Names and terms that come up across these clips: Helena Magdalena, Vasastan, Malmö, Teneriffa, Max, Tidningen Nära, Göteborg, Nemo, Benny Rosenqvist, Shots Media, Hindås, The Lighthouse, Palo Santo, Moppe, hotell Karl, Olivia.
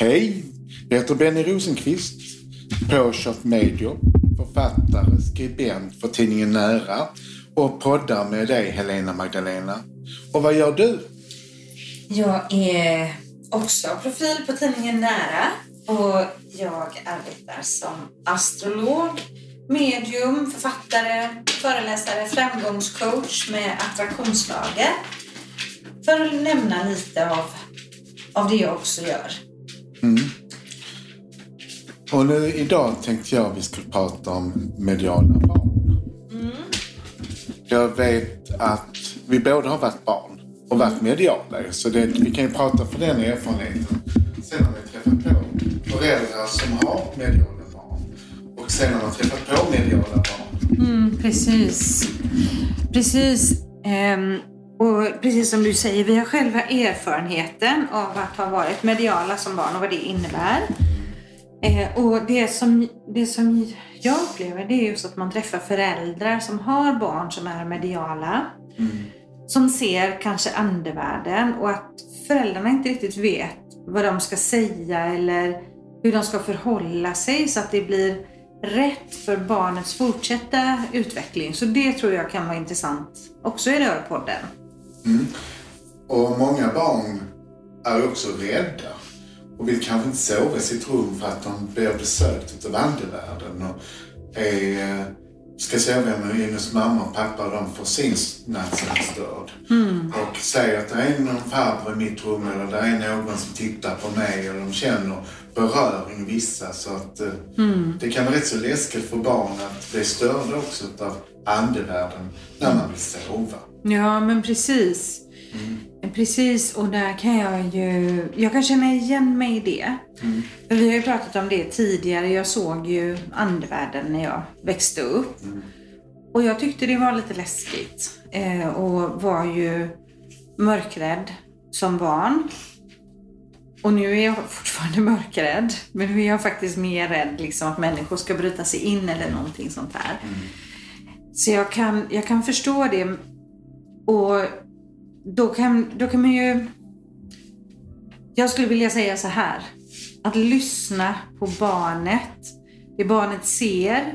Hej, jag heter Benny Rosenqvist, på Shots Media, författare, skribent för Tidningen Nära och poddar med dig, Helena Magdalena. Och vad gör du? Jag är också profil på Tidningen Nära och jag arbetar som astrolog, medium, författare, föreläsare, framgångscoach med attraktionslagen. För att nämna lite av det jag också gör. Mm. Och nu idag tänkte jag att vi skulle prata om mediala barn. Mm. Jag vet att vi båda har varit barn och varit mediala. Så det, vi kan ju prata för den erfarenheten. Sen har vi träffat på föräldrar som har mediala barn. Och sen har vi träffat på mediala barn. Mm, precis. Och precis som du säger, vi har själva erfarenheten av att ha varit mediala som barn och vad det innebär. Och det som jag upplever, det är just att man träffar föräldrar som har barn som är mediala. Mm. Som ser kanske andevärlden och att föräldrarna inte riktigt vet vad de ska säga eller hur de ska förhålla sig så att det blir rätt för barnets fortsatta utveckling. Så det tror jag kan vara intressant också i Rörpodden. Mm. Och många barn är också rädda och vill kanske inte sova i sitt rum för att de blir besökt av andevärlden och ska sova hemma hos mamma och pappa och de får sin nattsömn störd. Mm. Och säger att det är någon farbror i mitt rum eller det är någon som tittar på mig och de känner beröring vissa så att det kan vara rätt så läskigt för barn att bli störda också av andevärlden när man vill sova. Ja, men precis. Mm. Precis, och där kan jag kan känna igen mig i det. Mm. Vi har ju pratat om det tidigare. Jag såg ju andevärlden när jag växte upp. Mm. Och jag tyckte det var lite läskigt. Och var ju mörkrädd som barn. Och nu är jag fortfarande mörkrädd. Men nu är jag faktiskt mer rädd liksom, att människor ska bryta sig in eller någonting sånt där. Mm. Så jag kan förstå det. Och då kan man ju... Jag skulle vilja säga så här. Att lyssna på barnet. Det barnet ser,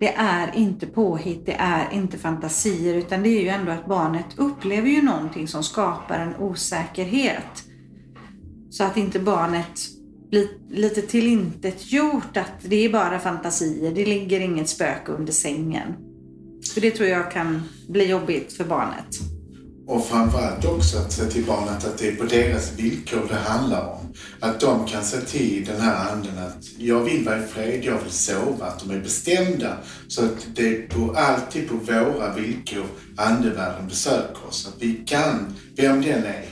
det är inte påhitt, det är inte fantasier. Utan det är ju ändå att barnet upplever ju någonting som skapar en osäkerhet. Så att inte barnet blir lite tillintetgjort. Att det är bara fantasier, det ligger inget spöke under sängen. För det tror jag kan bli jobbigt för barnet. Och framförallt också att se till barnet att det är på deras villkor det handlar om. Att de kan se till den här anden att jag vill vara i fred, jag vill sova. Att de är bestämda så att det är alltid på våra villkor andevärlden besöker oss. Att vi kan, vem den är,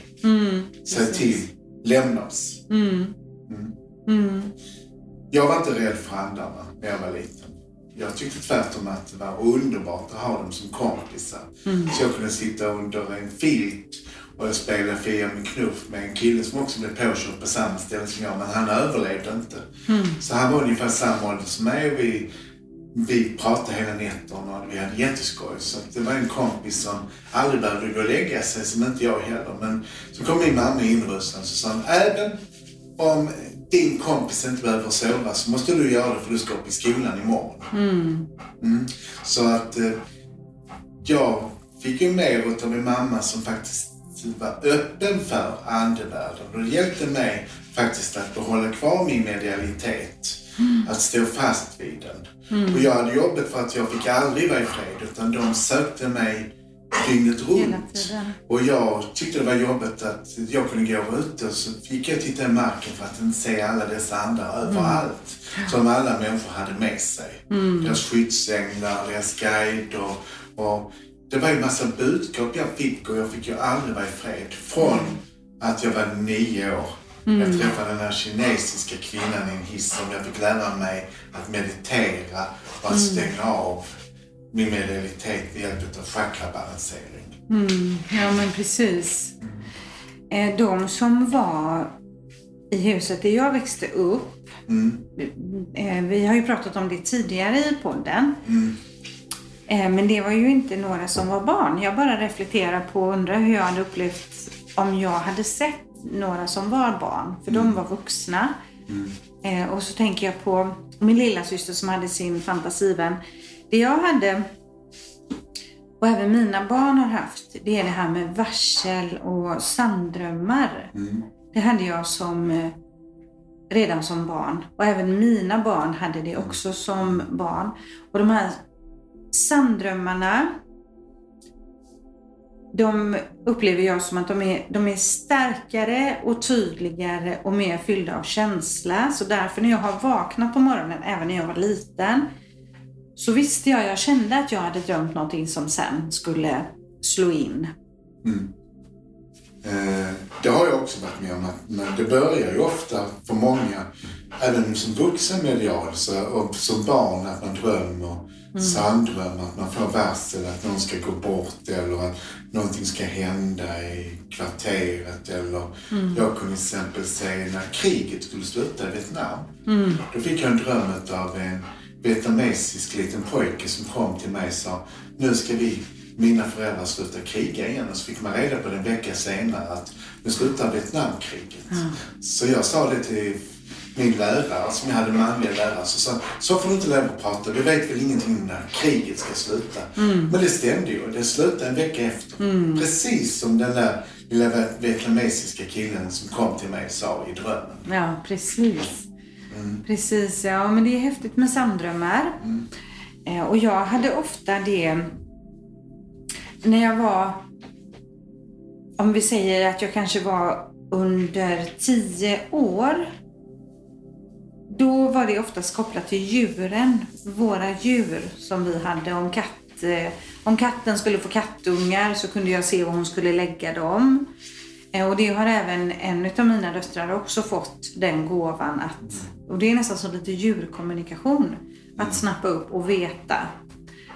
se till, lämna oss. Mm. Mm. Mm. Jag var inte rädd för andarna när jag var liten. Jag tyckte tvärtom att det var underbart att ha dem som kompisar. Mm. Så jag kunde sitta under en filt och spela Fia med knuff med en kille som också blev påkört på samma ställe som jag. Men han överlevde inte. Mm. Så han var ungefär samma ålder som mig. Vi pratade hela nätterna och vi hade jätteskoj. Så det var en kompis som aldrig behövde gå och lägga sig, som inte jag heller. Men så kom min mamma inröstad och sa även om din kompis inte behöver sova så måste du göra det för du ska upp i skolan imorgon. Mm. Mm. Så att jag fick ju mer av min mamma som faktiskt var öppen för andevärlden. Och det hjälpte mig faktiskt att behålla kvar min medialitet. Mm. Att stå fast vid den. Mm. Och jag hade jobbet för att jag fick aldrig vara i fred utan de sökte mig dygnet runt. Och jag tyckte det var jobbigt att jag kunde gå ut och så fick jag titta i marken för att inte se alla dessa andra överallt som alla människor hade med sig. Mm. Deras skyddsänglar, deras guider och det var ju en massa budskap jag fick och jag fick ju aldrig vara i fred. Från att jag var 9 år. Jag träffade den här kinesiska kvinnan i en hiss och jag fick lära mig att meditera och att stänga av min medialitet med hjälp av chakrabalansering. Mm, ja men precis. De som var i huset där jag växte upp, vi har ju pratat om det tidigare i podden, men det var ju inte några som var barn. Jag bara reflekterar på och undrar hur jag hade upplevt om jag hade sett några som var barn, för de var vuxna. Mm. Och så tänker jag på min lilla syster som hade sin fantasivän. Det jag hade, och även mina barn har haft, det är det här med varsel och sanddrömmar. Mm. Det hade jag som redan som barn. Och även mina barn hade det också som barn. Och de här sanddrömmarna, de upplever jag som att de är starkare och tydligare och mer fyllda av känsla. Så därför när jag har vaknat på morgonen, även när jag var liten, så visste jag kände att jag hade drömt någonting som sen skulle slå in. Mm. Det har jag också varit med om, att det börjar ju ofta för många, även som vuxen medial och som barn, att man drömmer, sanddrömmar, att man får varsel, att någon ska gå bort eller att någonting ska hända i kvarteret. Eller jag kunde till exempel se när kriget skulle sluta i Vietnam. Mm. Då fick jag en dröm av en vietnamesisk liten pojke som kom till mig och sa, nu ska mina föräldrar slutar kriga igen. Och så fick man reda på det en vecka senare att nu slutar Vietnamkriget. Mm. Så jag sa det till min lärare, som jag hade manliga lärare, så sa, så får du inte lära prata, du vet väl ingenting när kriget ska sluta. Mm. Men det stämde ju, det slutade en vecka efter. Mm. Precis som den där lilla vietnamesiska killen som kom till mig sa i drömmen. Ja, precis. Mm. Precis, ja, men det är häftigt med sanddrömmar. Mm. Och jag hade ofta det när jag var, om vi säger att jag kanske var under 10 år, då var det oftast kopplat till djuren, våra djur som vi hade. Om katten skulle få kattungar så kunde jag se var hon skulle lägga dem. Och det har även en av mina döttrar också fått den gåvan att, och det är nästan så lite djurkommunikation, att snappa upp och veta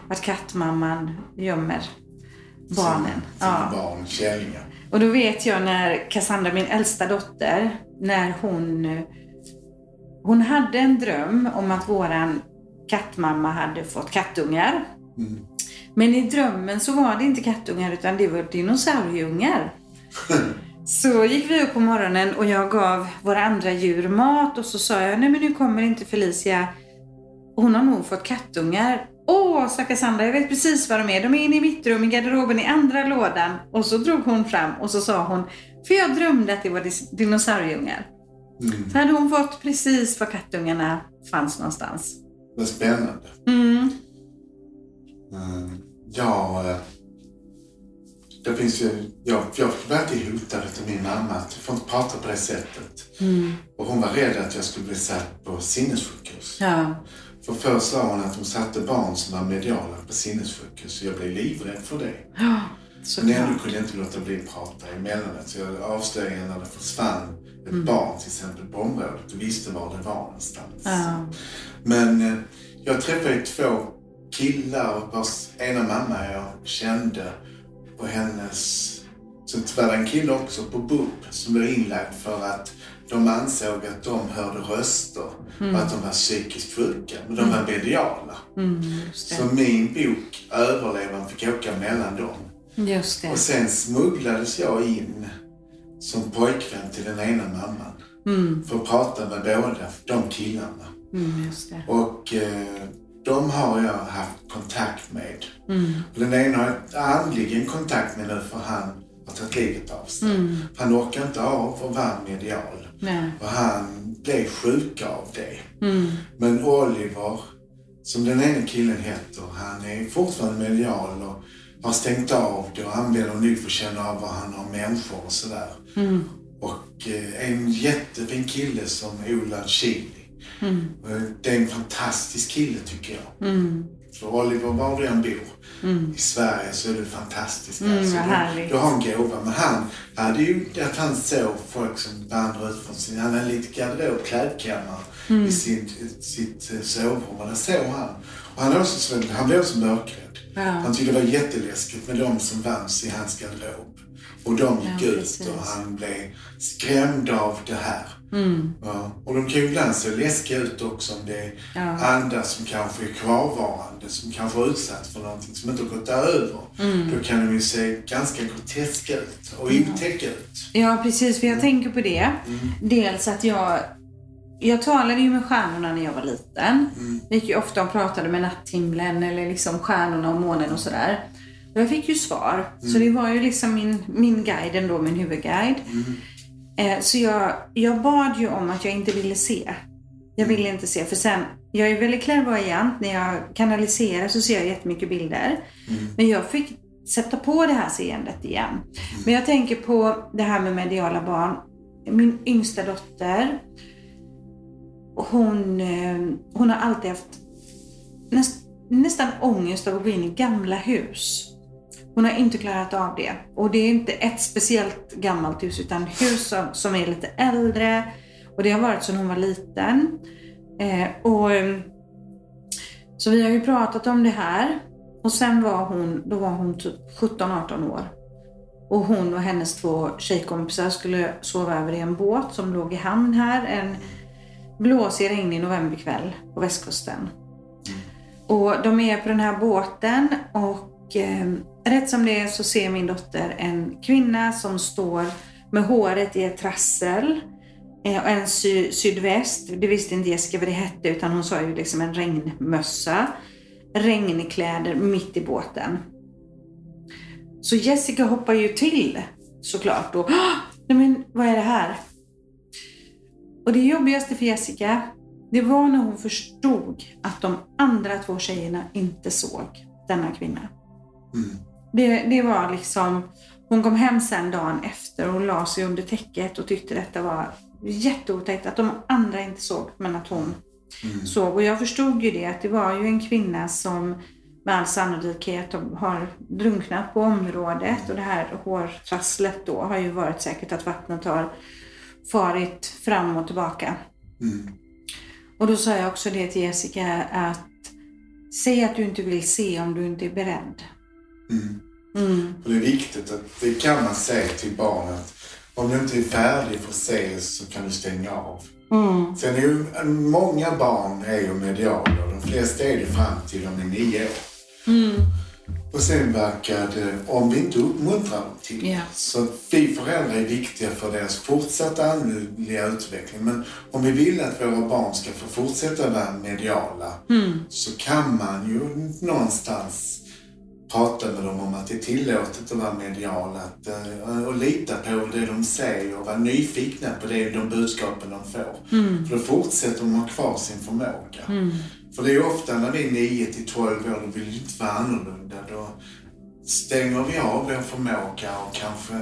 att kattmamman gömmer barnen. Ja. Barn, kärlingar. Och då vet jag när Cassandra, min äldsta dotter, när hon hade en dröm om att våran kattmamma hade fått kattungar. Mm. Men i drömmen så var det inte kattungar utan det var dinosaurieungar. Så gick vi upp på morgonen och jag gav våra andra djur mat och så sa jag, nej men nu kommer inte Felicia, hon har nog fått kattungar. Åh, sa Cassandra, jag vet precis vad de är. De är inne i mitt rum, i garderoben, i andra lådan. Och så drog hon fram och så sa hon, för jag drömde att det var dinosaurieungar. Mm. Så hade hon fått precis var kattungarna fanns någonstans. Vad spännande. Mm. Ja, det finns ju, jag var alltid hotad av min mamma att jag får inte prata på det sättet. Mm. Och hon var rädd att jag skulle bli satt på sinnessjukhus. Ja. För först sa hon att de satte barn som var mediala på sinnessjukhus. Så jag blev livrädd för det. Ja, men ändå kunde jag inte låta bli prata emellanåt. Så jag avslöjade när det försvann ett barn till exempel på området. Och visste var det var någonstans. Ja. Men jag träffade 2 killar. Vars ena mamma jag kände. Och hennes... Så det var en kille också på BUP som blev inlagd för att de ansåg att de hörde röster och att de var psykiskt sjuka. Men de var mediala. Mm, så min bok Överlevaren fick åka mellan dem. Just det. Och sen smugglades jag in som pojkvän till den ena mamman. Mm. För att prata med båda de killarna. Mm, just det. Och de har jag haft kontakt med. Mm. Den ena har jag andligen kontakt med nu för han har tagit livet av sig. Mm. Han orkade inte av och var medial. Nej. Och han blev sjuk av det. Mm. Men Oliver, som den ena killen heter, han är fortfarande medial och har stängt av det och använder nu för att känna av vad han har människor och sådär. Mm. Och en jättefin kille som odlar chili. Mm. Det är en fantastisk kille tycker jag. Mm. För Oliver, var du än bor i Sverige så är det fantastiskt. Alltså, du har en gåva. Men han hade ju att han såg folk som vandrar ut från sin... Han hade lite garderob, klädkammare i sitt sovrum. Och där såg han. Och han blev också mörkrädd. Ja. Han tyckte det var jätteläskigt med de som vanns i hans garderob. Och de gick ut och han blev skrämd av det här. Mm. Ja. Och de kan ju ibland se läskiga ut också om det är andra som kanske är kvarvarande, som kanske är utsatt för någonting som inte har gått över. Mm. Då kan de ju se ganska groteska ut och otäcka ut. Ja, precis, för jag tänker på det. Mm. Dels att jag talade ju med stjärnorna när jag var liten. Mm. Vi gick ju ofta och pratade med natthimlen eller liksom stjärnorna och månen och sådär. Och jag fick ju svar. Mm. Så det var ju liksom min guide ändå, min huvudguide. Mm. Så jag bad ju om att jag inte ville se. Jag ville inte se. För sen, jag är väldigt klärvoajant. När jag kanaliserar så ser jag jättemycket bilder. Mm. Men jag fick sätta på det här seendet igen. Mm. Men jag tänker på det här med mediala barn. Min yngsta dotter. Hon har alltid haft nästan ångest av att gå in i gamla hus. Hon har inte klarat av det. Och det är inte ett speciellt gammalt hus utan hus som är lite äldre. Och det har varit sedan hon var liten. Så vi har ju pratat om det här. Och sen var hon typ 17-18 år. Och hon och hennes två tjejkompisar skulle sova över i en båt som låg i hamn här. En blåsig regn i novemberkväll på västkusten. Och de är på den här båten och rätt som det är så ser min dotter en kvinna som står med håret i ett trassel. Och en sydväst, det visste inte Jessica vad det hette utan hon sa ju liksom en regnmössa. Regnkläder mitt i båten. Så Jessica hoppar ju till såklart och nej men vad är det här? Och det jobbigaste för Jessica, det var när hon förstod att de andra två tjejerna inte såg denna kvinna. Mm. Det var liksom, hon kom hem sen dagen efter och la sig under täcket och tyckte detta var jätteotäckt att de andra inte såg men att hon såg. Och jag förstod ju det, att det var ju en kvinna som med all sannolikhet har drunknat på området och det här hårtrasslet då har ju varit säkert att vattnet har farit fram och tillbaka. Mm. Och då sa jag också det till Jessica att säg att du inte vill se om du inte är beredd. Mm. Mm. Och det är viktigt att det kan man säga till barnet. Om du inte är färdig för att se så kan du stänga av. Mm. Sen är ju många barn är ju mediala och de flesta är det fram till de är 9 år. Mm. Och sen verkar det, om vi inte uppmuntrar dem till så vi föräldrar är viktiga för deras fortsatta andliga utveckling. Men om vi vill att våra barn ska få fortsätta vara mediala så kan man ju någonstans prata med dem om att det är tillåtet att vara mediala och lita på det de säger och vara nyfikna på de budskapen de får. Mm. För då fortsätter de ha kvar sin förmåga. Mm. För det är ofta när vi är 9 till 12 år då vill vi inte vara annorlunda. Då stänger vi av vår förmåga och kanske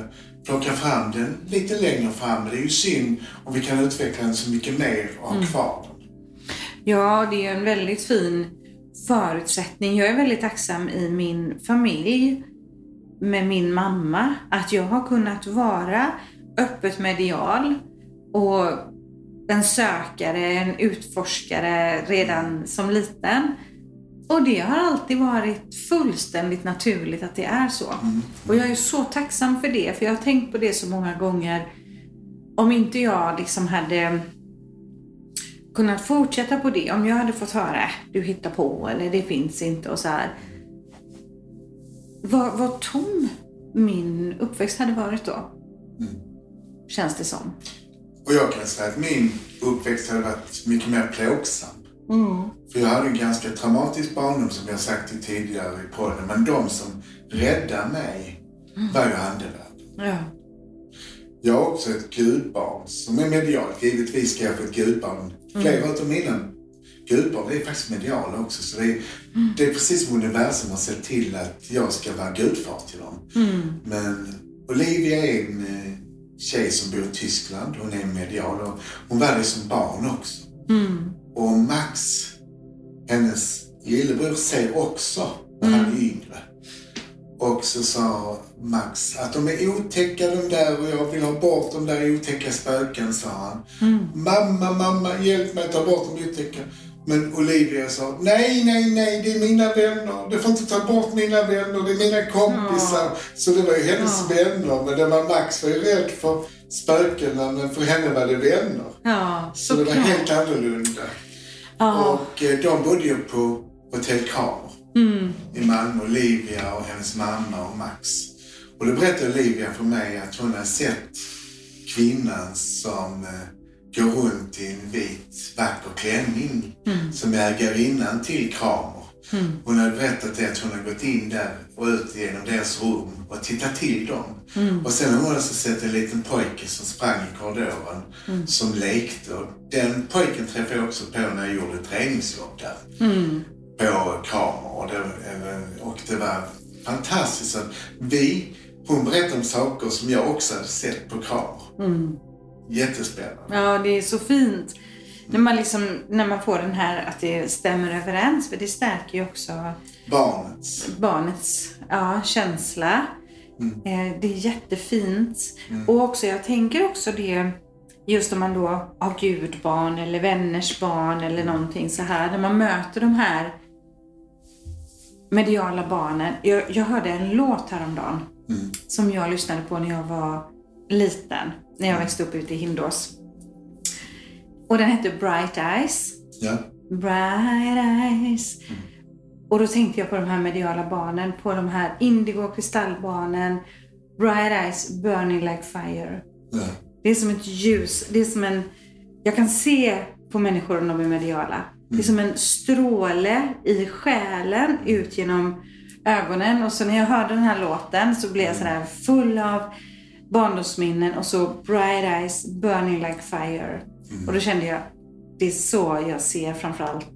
plockar fram den lite längre fram. Men det är ju synd om vi kan utveckla den så mycket mer och ha kvar den. Ja, det är en väldigt fin förutsättning. Jag är väldigt tacksam i min familj med min mamma att jag har kunnat vara öppet medial och en sökare, en utforskare redan som liten. Och det har alltid varit fullständigt naturligt att det är så. Och jag är så tacksam för det. För jag har tänkt på det så många gånger. Om inte jag liksom hade kunnat fortsätta på det. Om jag hade fått höra du hittar på eller det finns inte och så här. Vad tom min uppväxt hade varit då. Känns det som. Och jag kan säga att min uppväxt hade varit mycket mer plågsam. Mm. För jag hade en ganska traumatisk barndom som jag sagt till tidigare i podden. Men de som räddade mig var ju andevärlden. Ja. Jag har också ett gudbarn som är medialt. Givetvis ska jag få ett gudbarn. Flera av mina gudbarn är faktiskt mediala också. Så det är precis som universum har sett till att jag ska vara gudfar till dem. Mm. Men Olivia är en tjej som bor i Tyskland. Hon är medial och hon var det som barn också. Mm. Och Max, hennes lillebror, säger också när han är yngre. Och så sa Max att de är otäcka de där och jag vill ha bort de där otäcka spöken, sa han. Mm. Mamma, hjälp mig att ta bort de otäcka. Men Olivia sa, nej, det är mina vänner. Du får inte ta bort mina vänner, det är mina kompisar. Ja. Så det var ju hennes vänner. Men det var Max var ju rädd för spökena, men för henne var det vänner. Ja, så det var helt annorlunda. Ja. Och de bodde ju på hotell Karl i Malmö, Olivia och hennes mamma och Max. Och då berättade Olivia för mig att hon har sett kvinnan som... går runt i en vit, vacker klänning som äger innan till Kramer. Mm. Hon har berättat det att hon har gått in där och ut genom deras rum och tittat till dem. Mm. Och sen har hon också sett en liten pojke som sprang i korridoren som lekte. Och den pojken träffade jag också på när jag gjorde ett träningslopp där på Kramer. Och det var fantastiskt att hon berättade om saker som jag också hade sett på Kramer. Mm. Jättespännande. Ja, det är så fint. När man får den här att det stämmer överens. För det stärker ju också barnets känsla. Det är jättefint. Och också jag tänker också det. Just om man då har gudbarn eller vänners barn eller någonting så här. När man möter de här mediala barnen. Jag hörde en låt häromdagen. Som jag lyssnade på när jag var liten. När jag växte upp ute i Hindås. Och den hette Bright Eyes. Ja. Bright Eyes. Och då tänkte jag på de här mediala barnen. På de här indigo-kristallbarnen. Bright Eyes burning like fire. Ja. Det är som ett ljus. Det är som en... Jag kan se på människor om de är mediala. Det är som en stråle i själen. Ut genom ögonen. Och så när jag hörde den här låten så blev jag sådär full av... barndomsminnen och så Bright Eyes burning like fire. Och då kände jag, det är så jag ser framförallt.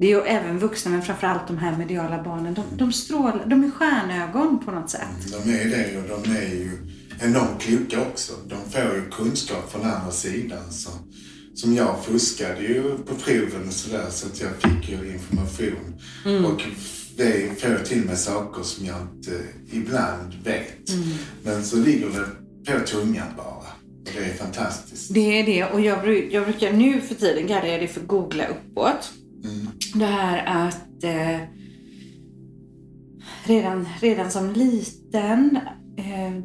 Det är ju även vuxna, men framförallt de här mediala barnen. De strålar, de är stjärnögon på något sätt. De är det, och de är ju enormt kloka också. De får ju kunskap från andra sidan. Så, som jag fuskade ju på proven och sådär, så att jag fick ju information. Och det får till mig saker som jag inte ibland vet. Men så ligger det på tungan bara. Och det är fantastiskt. Det är det. Och jag brukar nu för tiden gardera det för googla uppåt. Det här att redan som liten,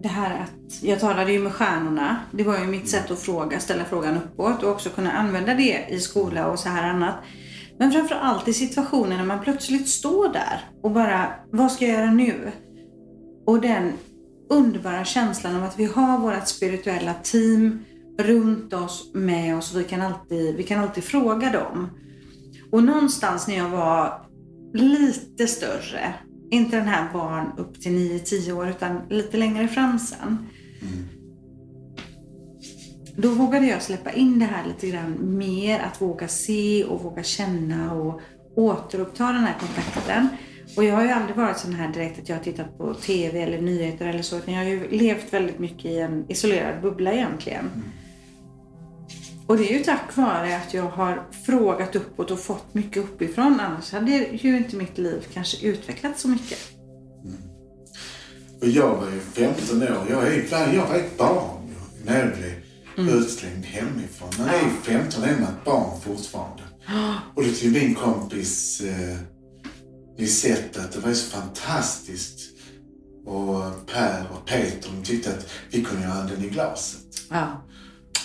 det här att jag talade ju med stjärnorna. Det var ju mitt sätt att ställa frågan uppåt. Och också kunna använda det i skola och så här annat. Men framförallt i situationen när man plötsligt står där och bara, vad ska jag göra nu? Och den underbara känslan av att vi har vårt spirituella team runt oss, med oss. Vi kan alltid fråga dem. Och någonstans när jag var lite större, inte den här barn upp till 9-10 år utan lite längre fram sen. Då vågade jag släppa in det här lite grann mer. Att våga se och våga känna och återuppta den här kontakten. Och jag har ju aldrig varit sån här direkt att jag har tittat på tv eller nyheter eller så. Men jag har ju levt väldigt mycket i en isolerad bubbla egentligen. Och det är ju tack vare att jag har frågat uppåt och fått mycket uppifrån. Annars hade ju inte mitt liv kanske utvecklats så mycket. Och jag var ju 15 år. Jag var ett barn. Nämligen. Utslängd hemifrån. Man är ju 15 år med ett barn fortfarande. Och då till min kompis vi sett att det var så fantastiskt. Och Per och Peter tyckte att vi kunde göra handen i glaset.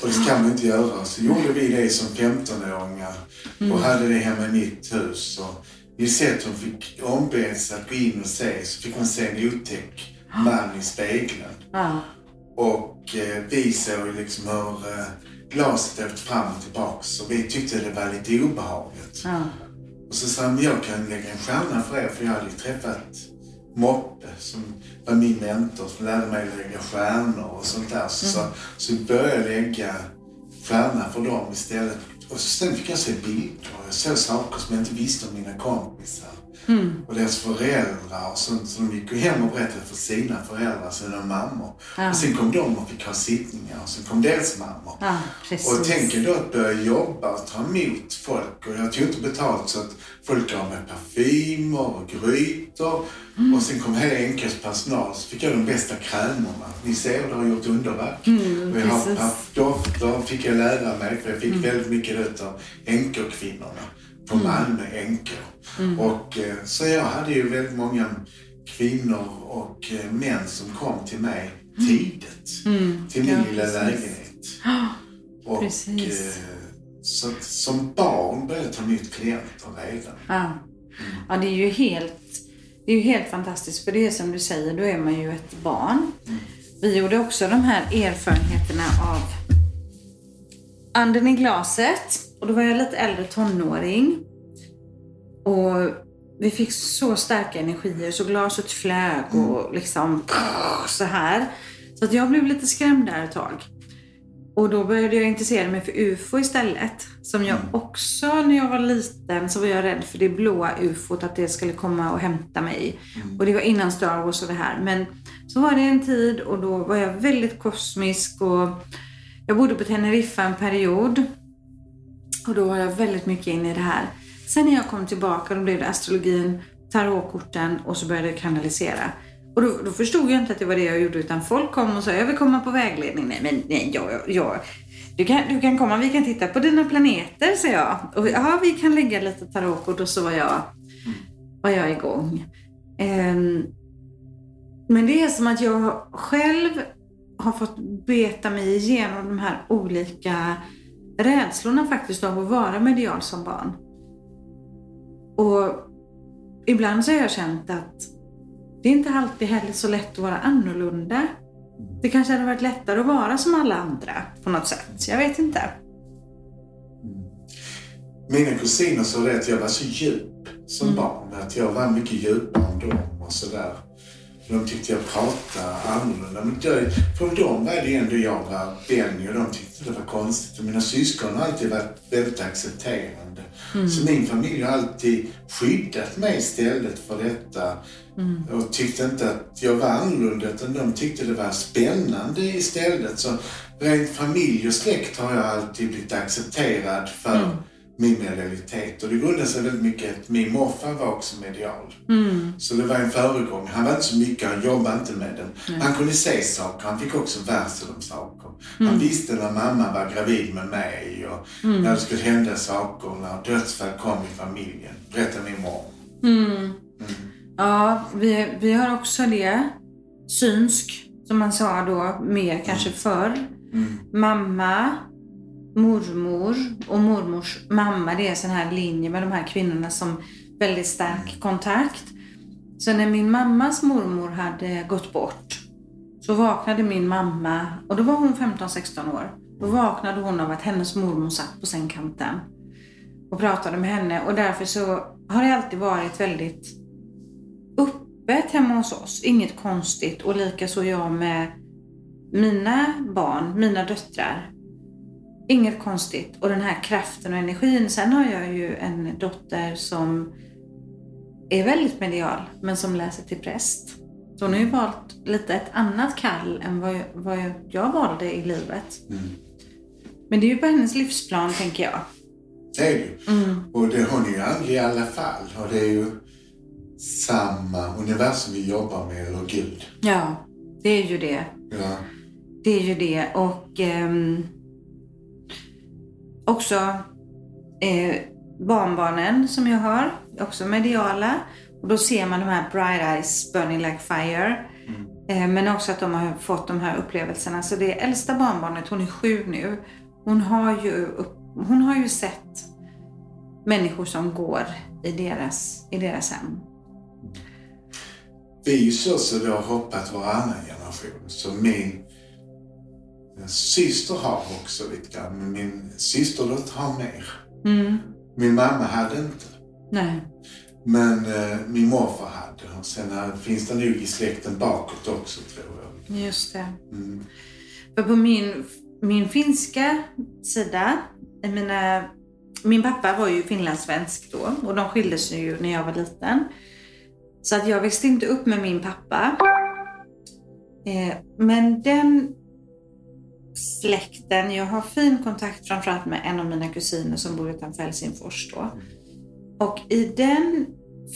Och det kan man inte göra. Så gjorde vi det som 15-åringar. Och hade det hemma i mitt hus. Och vi sett hon fick ombeds att gå in och se. Så fick man se en otäck man i spegeln. Och vi såg liksom hur glaset åkte fram och tillbaka. Så vi tyckte det var lite obehagligt. Och så sa han, jag kan lägga en stjärna för er. För jag hade ju träffat Moppe som var min mentor. Som lärde mig att lägga stjärnor och sånt där. Så började jag lägga stjärna för dem istället. Och sen fick jag se bilder. Jag såg saker som jag inte visste om mina kompisar. och deras föräldrar och sånt. Så de gick hem och berättade för sina föräldrar, sina mammor. Ja. Och sen kom de och fick ha sittningar och sen kom deras mammor. Ja, och tänker då att börja jobba och ta emot folk. Och jag tog inte betalt så att folk gav mig parfymer och grytor. Mm. Och sen kom hela enkelt personal så fick jag de bästa krämerna. Ni ser, det har gjort underverk. Mm, och jag har pappdofter, fick jag lära mig. För jag fick väldigt mycket av enkelkvinnorna på Malmö enkor. Mm. Och så jag hade ju väldigt många kvinnor och män som kom till mig tidigt. Mm. Till min lilla lägenhet. Och så, som barn började jag ta emot klienter redan. Ja. Mm. Ja, det är ju helt fantastiskt. För det är som du säger, då är man ju ett barn. Mm. Vi gjorde också de här erfarenheterna av anden i glaset. Och då var jag lite äldre tonåring. Och vi fick så starka energier. Så glaset flög och liksom så här. Så att jag blev lite skrämd där ett tag. Och då började jag intressera mig för UFO istället. Som jag också, när jag var liten så var jag rädd för det blåa UFOt. Att det skulle komma och hämta mig. Och det var innan Star Wars och det här. Men så var det en tid och då var jag väldigt kosmisk. Och jag bodde på Teneriffa en period. Och då var jag väldigt mycket inne i det här. Sen när jag kom tillbaka då blev det astrologin, tarotkorten och så började jag kanalisera. Och då förstod jag inte att det var det jag gjorde, utan folk kom och sa jag vill komma på vägledning. Du kan komma, vi kan titta på dina planeter, sa jag. Och ja, vi kan lägga lite tarotkort och så var jag igång. Men det är som att jag själv har fått beta mig igenom de här olika rädslorna faktiskt av att vara medial som barn. Och ibland så har jag känt att det är inte alltid heller så lätt att vara annorlunda. Det kanske hade varit lättare att vara som alla andra på något sätt. Jag vet inte. Mina kusiner sa det att jag var så djup som barn. Att jag var mycket djupare än dem och sådär. De tyckte jag pratade annorlunda. Men för dem var det ändå jag var Benny och de tyckte det var konstigt. Och mina syskon har alltid varit väldigt accepterande. Mm. Så min familj har alltid skyddat mig istället för detta. Och tyckte inte att jag var annorlunda, utan de tyckte det var spännande istället. Så rent familj och släkt har jag alltid blivit accepterad för min medialitet. Och det grundade sig väldigt mycket att min morfar var också medial. Så det var en föregång. Han var inte så mycket, han jobbade inte med den. Nej. Han kunde se saker, han fick också värsel om saker. Han visste när mamma var gravid med mig och när det skulle hända saker, när dödsfall kom i familjen. Berättade min mor. Ja, vi har också det. Synsk, som man sa då, mer kanske förr. Mamma, mormor och mormors mamma, det är sån här linje med de här kvinnorna som väldigt stark kontakt. Så när min mammas mormor hade gått bort så vaknade min mamma, och då var hon 15-16 år. Då vaknade hon av att hennes mormor satt på sängkanten och pratade med henne, och därför så har det alltid varit väldigt öppet hemma hos oss. Inget konstigt, och lika så jag med mina barn, mina döttrar. Inget konstigt. Och den här kraften och energin. Sen har jag ju en dotter som är väldigt medial. Men som läser till präst. Så hon har ju valt lite ett annat kall än vad jag valde i livet. Men det är ju på hennes livsplan, tänker jag. Det är det. Och det har ni ju aldrig i alla fall. Och det är ju samma universum vi jobbar med, och Gud. Ja, det är ju det. Ja. Det är ju det. Och också barnbarnen som jag har, också mediala. Och då ser man de här bright eyes burning like fire. Men också att de har fått de här upplevelserna. Så det äldsta barnbarnet, hon är 7 nu. Hon har ju sett människor som går i deras hem. Vi är ju så vi har hoppat varannan generation. Så min syster har också lite grann, men min systerdotter har mer. Min mamma hade inte. Nej. Men min morfar hade. Och sen finns det nog i släkten bakåt också, tror jag. Just det. För på min finska sida, mina Min pappa var ju finlandssvensk då och de skildes ju när jag var liten. Så att jag växte inte upp med min pappa. Men den släkten, jag har fin kontakt framförallt med en av mina kusiner som bor utanför Helsingfors då. Och i den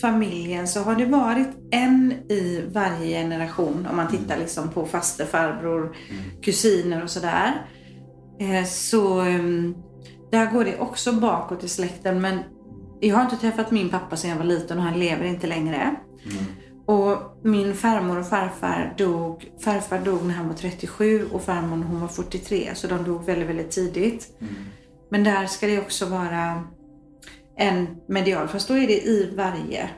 familjen så har det varit en i varje generation. Om man tittar liksom på faster, farbror, kusiner och sådär. Så där går det också bakåt i släkten. Men jag har inte träffat min pappa sedan jag var liten och han lever inte längre. Mm. Och min farmor och farfar dog. Farfar dog när han var 37 och farmor hon var 43. Så de dog väldigt, väldigt tidigt. Mm. Men där ska det också vara en medial. Fast då är det i varje.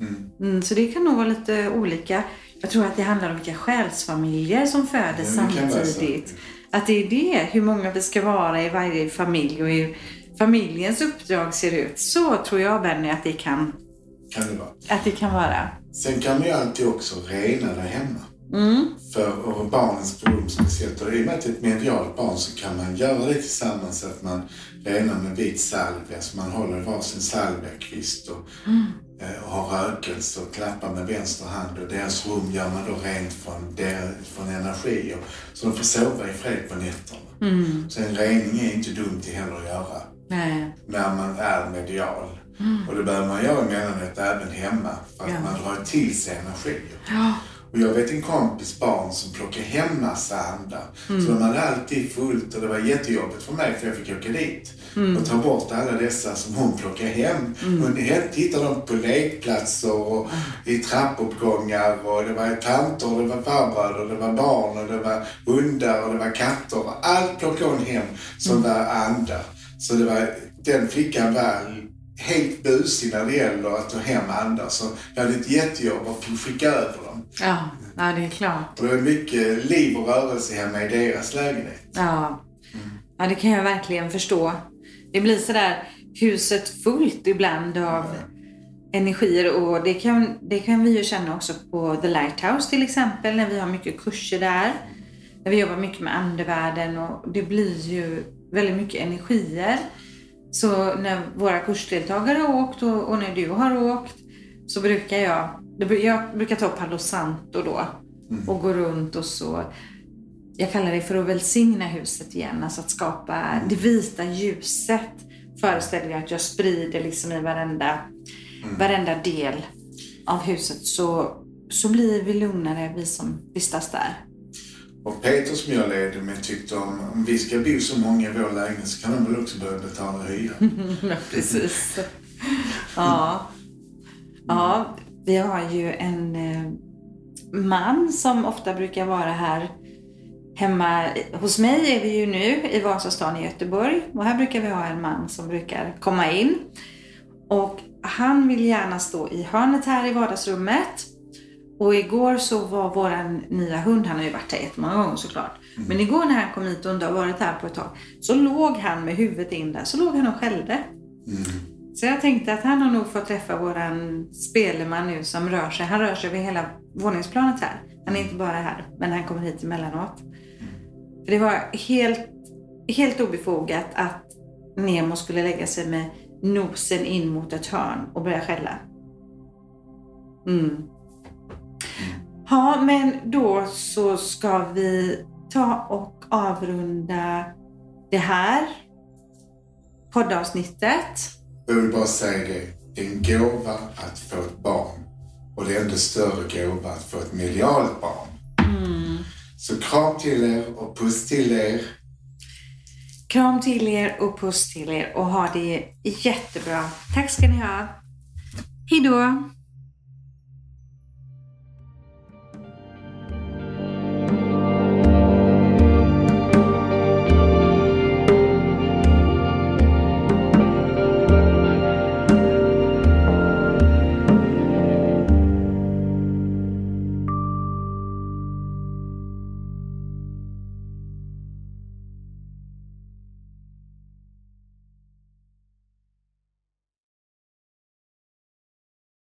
Mm. Mm, så det kan nog vara lite olika. Jag tror att det handlar om vilka själsfamiljer som föddes samtidigt. Att det är det, hur många vi ska vara i varje familj och hur familjens uppdrag ser ut. Så tror jag, Benny, att det kan det vara. Att det kan vara. Sen kan man ju alltid också rena där hemma. Mm. För barnens problem speciellt. Och i och med att det är ett medialt barn så kan man göra det tillsammans. Att man renar med vit salvia. Så man håller varsin salviakvist och har rökelse och klappar med vänster hand. Och deras rum gör man då rent från energi. Så de får sova i fred på nätterna. Mm. Så en rening är inte dumt heller att göra. Nej. När man är medial. Mm. Och det behöver man göra emellanåt även hemma. För att man drar till sig energi. Ja. Och jag vet en kompis barn som plockade hem massa andra. Mm. Så de hade alltid fullt och det var jättejobbigt för mig för jag fick åka dit. Mm. Och ta bort alla dessa som hon plockade hem. Mm. Och hittade dem på lekplatser och i trappuppgångar. Och det var tanter och det var farbröder och det var barn och det var hundar och det var katter. Och allt plockade hon hem som var andra. Så det var, den flickan var helt busig när det gäller att ta hem andra. Så jag hade ett jättejobb att skicka över dem. Ja, det är klart. Och det är mycket liv och rörelse hemma i deras lägenhet. Ja, det kan jag verkligen förstå. Det blir sådär huset fullt ibland av energier. Och det kan vi ju känna också på The Lighthouse till exempel. När vi har mycket kurser där. När vi jobbar mycket med andevärlden. Och det blir ju väldigt mycket energier. Så när våra kursdeltagare har åkt och när du har åkt så brukar jag brukar ta Palo Santo då och gå runt och så. Jag kallar det för att välsigna huset igen. Alltså att skapa det vita ljuset. Föreställer jag att jag sprider liksom i varenda del av huset så blir vi lugnare, vi som vistas där. Och Peter som jag leder med tyckte om vi ska bo så många i vår lägenhet så kan de väl också börja betala hyra. Precis. Ja, vi har ju en man som ofta brukar vara här hemma. Hos mig är vi ju nu i Vasastan i Göteborg. Och här brukar vi ha en man som brukar komma in. Och han vill gärna stå i hörnet här i vardagsrummet. Och igår så var våran nya hund, han har ju varit här jättemånga gånger såklart. Men igår när han kom hit och har varit här på ett tag så låg han med huvudet in där, så låg han och skällde. Så jag tänkte att han har nog fått träffa våran spelman nu som rör sig. Han rör sig över hela våningsplanet här. Han är inte bara här, men han kommer hit emellanåt. För det var helt obefogat att Nemo skulle lägga sig med nosen in mot ett hörn och börja skälla. Ja, men då så ska vi ta och avrunda det här poddavsnittet. Jag vill bara säga det. Det är en gåva att få ett barn. Och det är ändå större gåva att få ett medialt barn. Så kram till er och puss till er. Kram till er och puss till er. Och ha det jättebra. Tack ska ni ha. Hej då.